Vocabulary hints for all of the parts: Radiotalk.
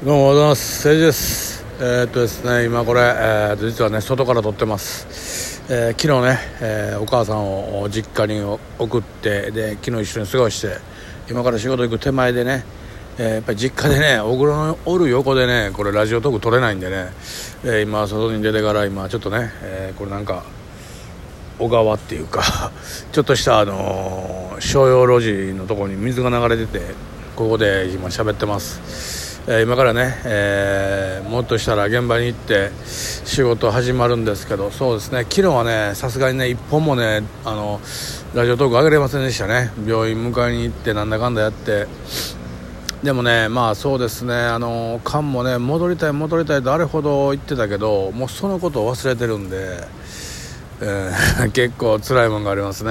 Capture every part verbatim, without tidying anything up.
どうもおはようございます。セイジです。えー、っとですね今これ、えー、実はね外から撮ってます。えー、昨日ね、えー、お母さんを実家に送って、で昨日一緒に過ごして、今から仕事行く手前でね、えー、やっぱり実家でねおぐろのおる横でねこれラジオトーク撮れないんでね、えー、今外に出てから今ちょっとね、えー、これなんか小川っていうかちょっとしたあのー、商用路地のところに水が流れてて、ここで今喋ってます。今からね、えー、もっとしたら現場に行って仕事始まるんですけど、そうですね、昨日はねさすがにね一本もねあのラジオトーク上げれませんでしたね。病院迎えに行ってなんだかんだやって、でもねまあそうですね、あの菅もね戻りたい戻りたいとあれほど言ってたけど、もうそのことを忘れてるんで、えー、結構辛いもんがありますね。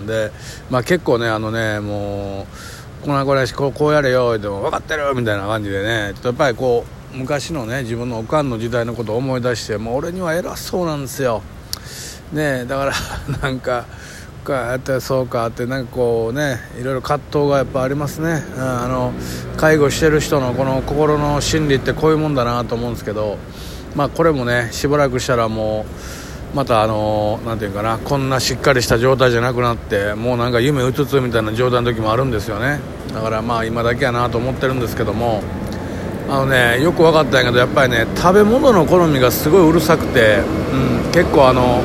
うん、でまあ結構ねあのねもうこのこれこうこうやれよでも分かってるみたいな感じでね、やっぱりこう昔のね自分のおかんの時代のことを思い出して、もう俺には偉そうなんですよね。えだからなんかこうやってそうかってなんかこうねいろいろ葛藤がやっぱありますね。あの介護してる人のこの心の心理ってこういうもんだなと思うんですけど、まあこれもねしばらくしたらもうまたあのなんていうかな、こんなしっかりした状態じゃなくなって、もうなんか夢うつつみたいな状態の時もあるんですよね。だからまあ今だけやなと思ってるんですけども、あのねよく分かったんやけど、やっぱりね食べ物の好みがすごいうるさくて、うん、結構あの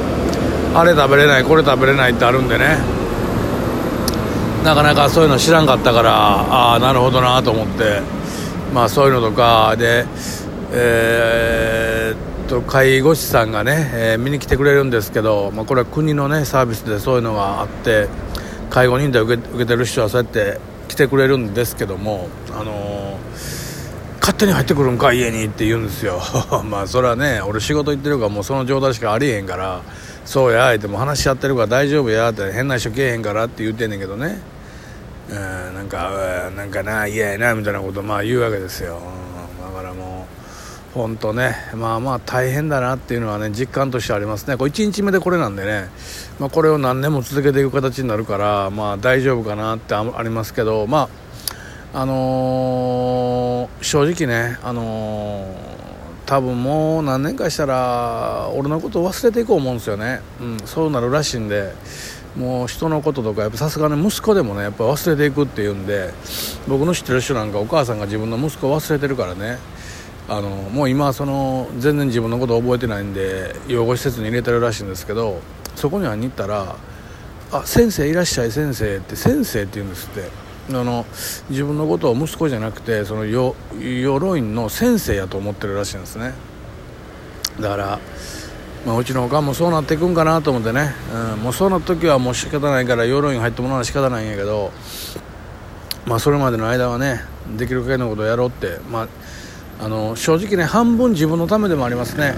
あれ食べれないこれ食べれないってあるんでね、なかなかそういうの知らんかったから、ああなるほどなと思って、まあそういうのとかで、えー介護士さんがね、えー、見に来てくれるんですけど、まあ、これは国のねサービスでそういうのがあって、介護認定を受け、受けてる人はそうやって来てくれるんですけども、あのー、勝手に入ってくるんか家にって言うんですよまあそれはね俺仕事行ってるからもうその状態しかありえへんから、そうやあえても話し合ってるから大丈夫やって、変な人来えへんからって言ってんねんけどね、えー、なんかなんかな嫌やなみたいなことまあ言うわけですよ。だからもう本当ねまあまあ大変だなっていうのはね実感としてありますね。これいちにちめでこれなんでね、まあ、これを何年も続けていく形になるから、まあ大丈夫かなってありますけど、まああのー、正直ねあのー、多分もう何年かしたら俺のことを忘れていこう思うんですよね。うん、そうなるらしいんで、もう人のこととかやっぱさすがに息子でもねやっぱ忘れていくっていうんで、僕の知ってる人なんかお母さんが自分の息子を忘れてるからね、あのもう今その全然自分のこと覚えてないんで養護施設に入れてるらしいんですけど、そこには行ったらあ先生いらっしゃい先生って先生って言うんですって。あの自分のことを息子じゃなくてその養老院の先生やと思ってるらしいんですね。だから、まあ、うちのおかんもそうなっていくんかなと思ってね、うん、もうそうなった時はもう仕方ないから養老院入ってもらうのは仕方ないんやけど、まあそれまでの間はねできる限りのことをやろうってまああの正直ね半分自分のためでもありますね。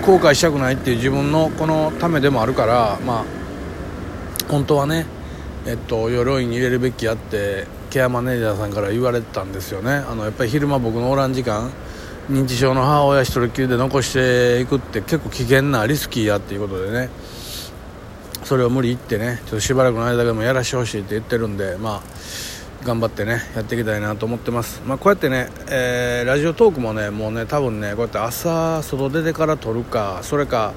うん、後悔したくないっていう自分のこのためでもあるから、まあ本当はねえっと養老院に入れるべきやってケアマネージャーさんから言われてたんですよね。あのやっぱり昼間僕のおらん時間、認知症の母親一人きりで残していくって結構危険なリスキーやっていうことでね、それを無理言ってねちょっとしばらくの間でもやらしてほしいって言ってるんで、まあ頑張ってねやっていきたいなと思ってます。まあ、こうやってね、えー、ラジオトークもねもうね多分ねこうやって朝外出てから撮るか、それか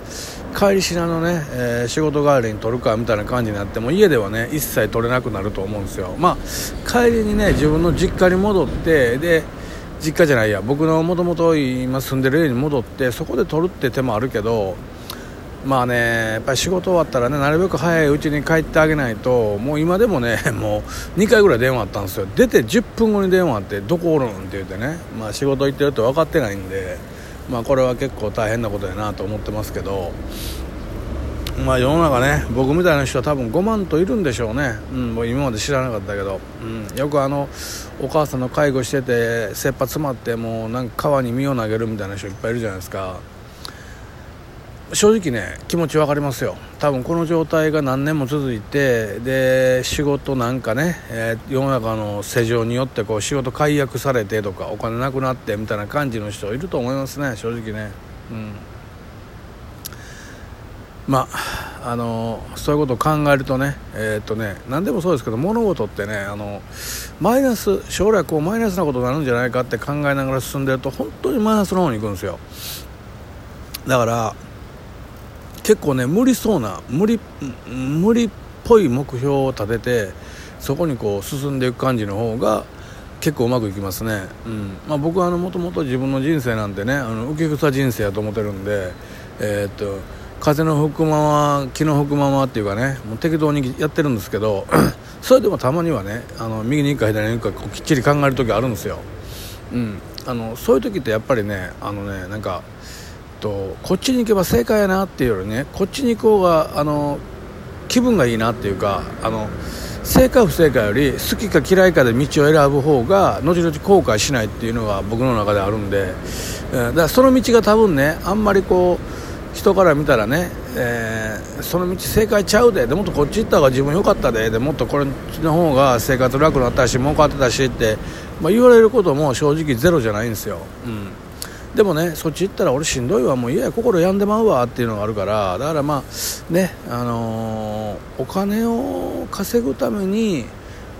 帰りしなのね、えー、仕事帰りに撮るかみたいな感じになって、も家ではね一切撮れなくなると思うんですよ。まあ帰りにね自分の実家に戻って、で実家じゃないや僕のもともと今住んでる家に戻ってそこで撮るって手もあるけど、まあねやっぱり仕事終わったらねなるべく早いうちに帰ってあげないと。もう今でもねもうにかいぐらい電話あったんですよ。出てじゅっぷんごに電話あってどこおるんって言ってね、まあ仕事行ってるって分かってないんで、まあこれは結構大変なことやなと思ってますけど、まあ世の中ね僕みたいな人は多分ごまんといるんでしょうね。うん、もう今まで知らなかったけど、うん、よくあのお母さんの介護してて切羽詰まってもうなんか川に身を投げるみたいな人いっぱいいるじゃないですか。正直ね気持ち分かりますよ。多分この状態が何年も続いて、で仕事なんかね、えー、世の中の世情によってこう仕事解約されてとかお金なくなってみたいな感じの人いると思いますね正直ね。うん、まああのそういうことを考えるとね、えー、っとね何でもそうですけど、物事ってね、あのマイナス、将来こうマイナスなことになるんじゃないかって考えながら進んでると本当にマイナスの方に行くんですよ。だから結構ね、無理そうな無理無理っぽい目標を立てて、そこにこう進んでいく感じの方が結構うまくいきますね、うん。まあ、僕はもともと自分の人生なんてね、あの浮き草人生やと思ってるんで、えー、っと風の吹くまま気の吹くままっていうかね、もう適当にやってるんですけどそれでもたまにはね、あの右に行くか左に行くかきっちり考える時あるんですよ、うん。あのそういう時ってやっぱりね、あのねなんかとこっちに行けば正解やなっていうよりね、こっちに行こうがあの気分がいいなっていうか、あの正解不正解より好きか嫌いかで道を選ぶ方が後々後悔しないっていうのが僕の中であるんで、だからその道が多分ね、あんまりこう人から見たらね、えー、その道正解ちゃうで、でもっとこっち行った方が自分良かったで、でもっとこれの方が生活楽になったし儲かってたしって、まあ、言われることも正直ゼロじゃないんですよ、うん。でもね、そっち行ったら俺しんどいわ、もういや心病んでまうわっていうのがあるから、だからまあね、あのー、お金を稼ぐために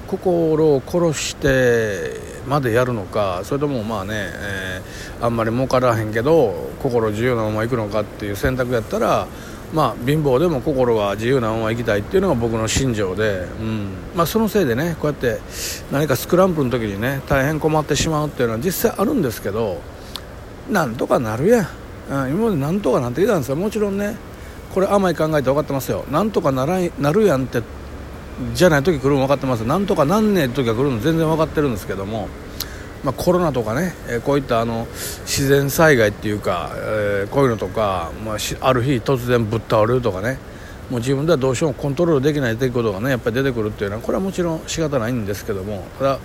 心を殺してまでやるのか、それともまあね、えー、あんまり儲からへんけど心自由なまま行くのかっていう選択やったら、まあ貧乏でも心は自由なまま行きたいっていうのが僕の信条で、うん。まあそのせいでね、こうやって何かスクランブルの時にね大変困ってしまうっていうのは実際あるんですけど、なんとかなるやん、うん、今までなんとかなってきたんですよ。もちろんね、これ甘い考えって分かってますよ。なんとか な, らなるやんってじゃない時来るの分かってます。なんとかなんねえ時が来るの全然分かってるんですけども、まあ、コロナとかね、えー、こういったあの自然災害っていうか、えー、こういうのとか、まあ、ある日突然ぶっ倒れるとかね、もう自分ではどうしようもコントロールできないということがねやっぱり出てくるっていうのはこれはもちろん仕方ないんですけども、ただ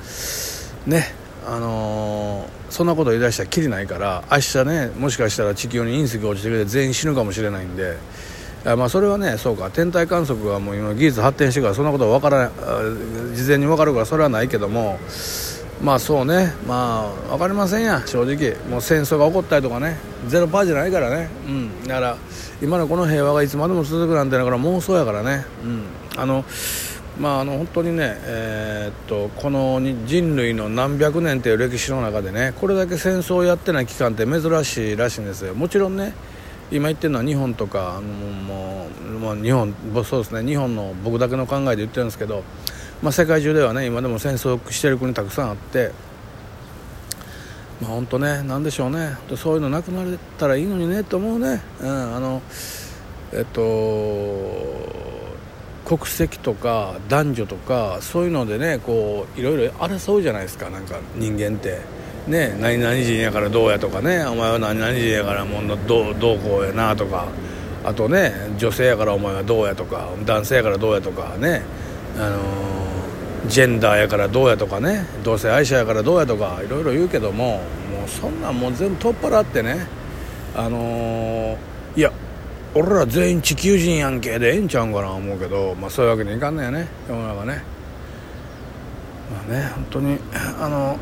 ね、あのー、そんなこと言い出したらキリないから、明日ねもしかしたら地球に隕石が落ちてくれて全員死ぬかもしれないんで、まあ、それはねそうか、天体観測がもう今技術発展してからそんなことは分からない、事前に分かるからそれはないけども、まあそうね、まあ分かりませんや、正直。もう戦争が起こったりとかね、ゼロパーじゃないからね、うん。だから今のこの平和がいつまでも続くなんてだから妄想やからね、うん。あのまあ、あの本当にね、えー、っとこの人類の何百年という歴史の中でね、これだけ戦争をやってない期間って珍しいらしいんですよ。もちろんね、今言ってるのは日本とか、あのもう、まあ、日本そうですね、日本の僕だけの考えで言ってるんですけど、まあ、世界中ではね今でも戦争をしてる国たくさんあって、まあ、本当ね、なんでしょうね、そういうのなくなれたらいいのにねと思うね、うん。あのえっと国籍とか男女とかそういうのでね、こういろいろ争うじゃないですか、なんか人間ってね、何々人やからどうやとかね、お前は何々人やからもうどうどうこうやなとか、あとね女性やからお前はどうやとか、男性やからどうやとかね、あのー、ジェンダーやからどうやとかね、同性愛者やからどうやとかいろいろ言うけども、もうそんなんもう全部取っ払ってね、あのー、いや俺ら全員地球人やんけでええんちゃうんかな思うけど、まあ、そういうわけにいかんのやね、世の中ね。まあね、本当にあの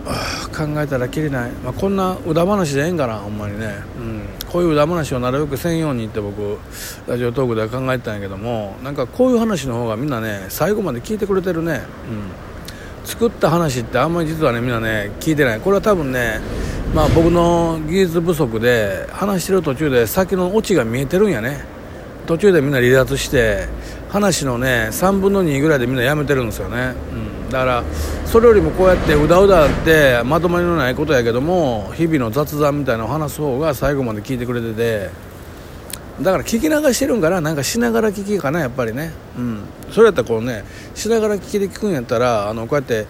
考えたらきりない、まあ、こんなうだ話でええんかなほんまにね、うん、こういううだ話をなるべくせんようにって僕ラジオトークで考えてたんやけども、なんかこういう話の方がみんなね最後まで聞いてくれてるね、うん。作った話ってあんまり実はねみんなね聞いてない。これは多分ね、まあ、僕の技術不足で話してる途中で先のオチが見えてるんやね。途中でみんな離脱して話のねさんぶんのにぐらいでみんなやめてるんですよね、うん。だからそれよりもこうやってうだうだってまとまりのないことやけども日々の雑談みたいなのを話す方が最後まで聞いてくれてて、だから聞き流してるんかな、なんかしながら聞きかなやっぱりね、うん。それやったらこうねしながら聞きで聞くんやったら、あのこうやって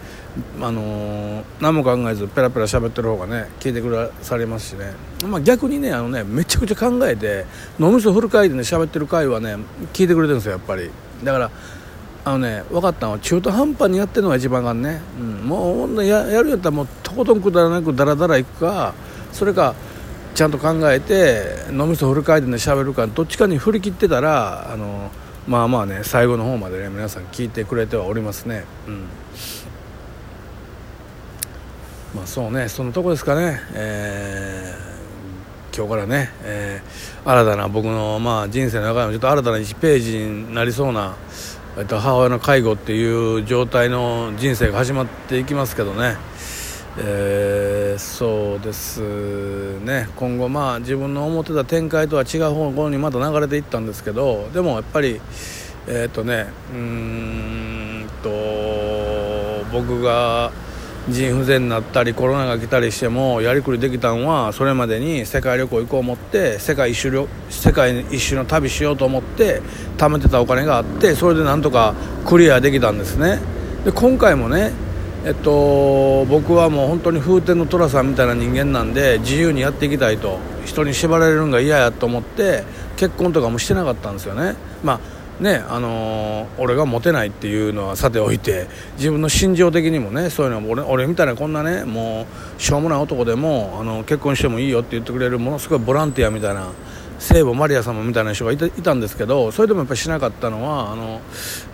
あのー、何も考えずペラペラ喋ってる方がね聞いてくだされますしね、まあ、逆にねあのねめちゃくちゃ考えて脳みそフル回転で喋ってる回はね聞いてくれてるんですよやっぱり。だからあのね分かったのは中途半端にやってるのが一番がね、うん、もう や, やるやったらもうとことんくだらなくダラダラいくか、それかちゃんと考えて脳みそフル回転で喋るか、どっちかに振り切ってたらあのまあまあね最後の方までね皆さん聞いてくれてはおりますね、うん。まあそうね、そのとこですかね、えー、今日からね、えー、新たな僕の、まあ、人生の中でもちょっと新たないちページになりそうな、えっと、母親の介護っていう状態の人生が始まっていきますけどね、えー、そうですね、今後、まあ、自分の思ってた展開とは違う方向にまた流れていったんですけど、でもやっぱりえーっとね、うーんと僕が腎不全になったりコロナが来たりしてもやりくりできたんは、それまでに世界旅行行こう思って世界一周、世界一周の旅しようと思って貯めてたお金があって、それでなんとかクリアできたんですね。で今回もね、えっと、僕はもう本当に風天の寅さんみたいな人間なんで、自由にやっていきたいと、人に縛られるのが嫌やと思って結婚とかもしてなかったんですよね。まあね、あのー、俺がモテないっていうのはさておいて、自分の心情的にもね、そういうのも 俺, 俺みたいなこんなね、もうしょうもない男でもあの結婚してもいいよって言ってくれるものすごいボランティアみたいな聖母マリア様みたいな人がい た, いたんですけど、それでもやっぱりしなかったのは、あの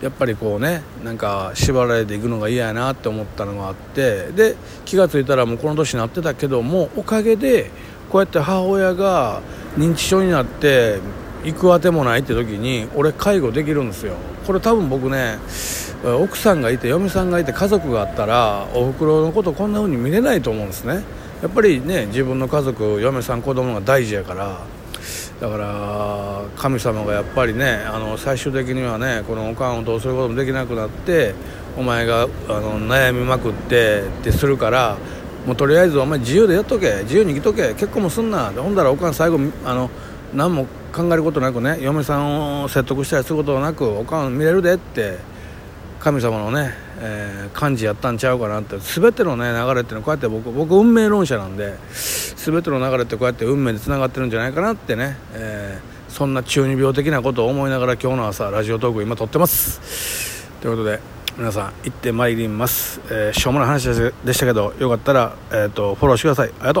やっぱりこうね、なんか縛られていくのが嫌やなって思ったのがあって、で気がついたらもうこの年になってたけども、おかげでこうやって母親が認知症になって行くあてもないって時に俺介護できるんですよ。これ多分僕ね、奥さんがいて嫁さんがいて家族があったら、おふくろのことこんな風に見れないと思うんですね。やっぱりね、自分の家族、嫁さん、子供が大事やから、だから神様がやっぱりね、あの最終的にはね、このおかんをどうすることもできなくなって、お前があの悩みまくってってするから、もうとりあえずお前自由でやっとけ、自由に生きとけ、結婚もすんな、ほんだらおかん最後あの何も考えることなくね、嫁さんを説得したりすることなく、おかん見れるでって神様のね、えー、感じやったんちゃうかなって。全てのね流れってのこうやって、僕僕運命論者なんで、全ての流れってこうやって運命でつながってるんじゃないかなってね、えー、そんな中二病的なことを思いながら今日の朝ラジオトーク今撮ってますということで、皆さん行ってまいります。えー、しょうもない話でしたけど、よかったら、えーと、フォローしてください。ありがとう。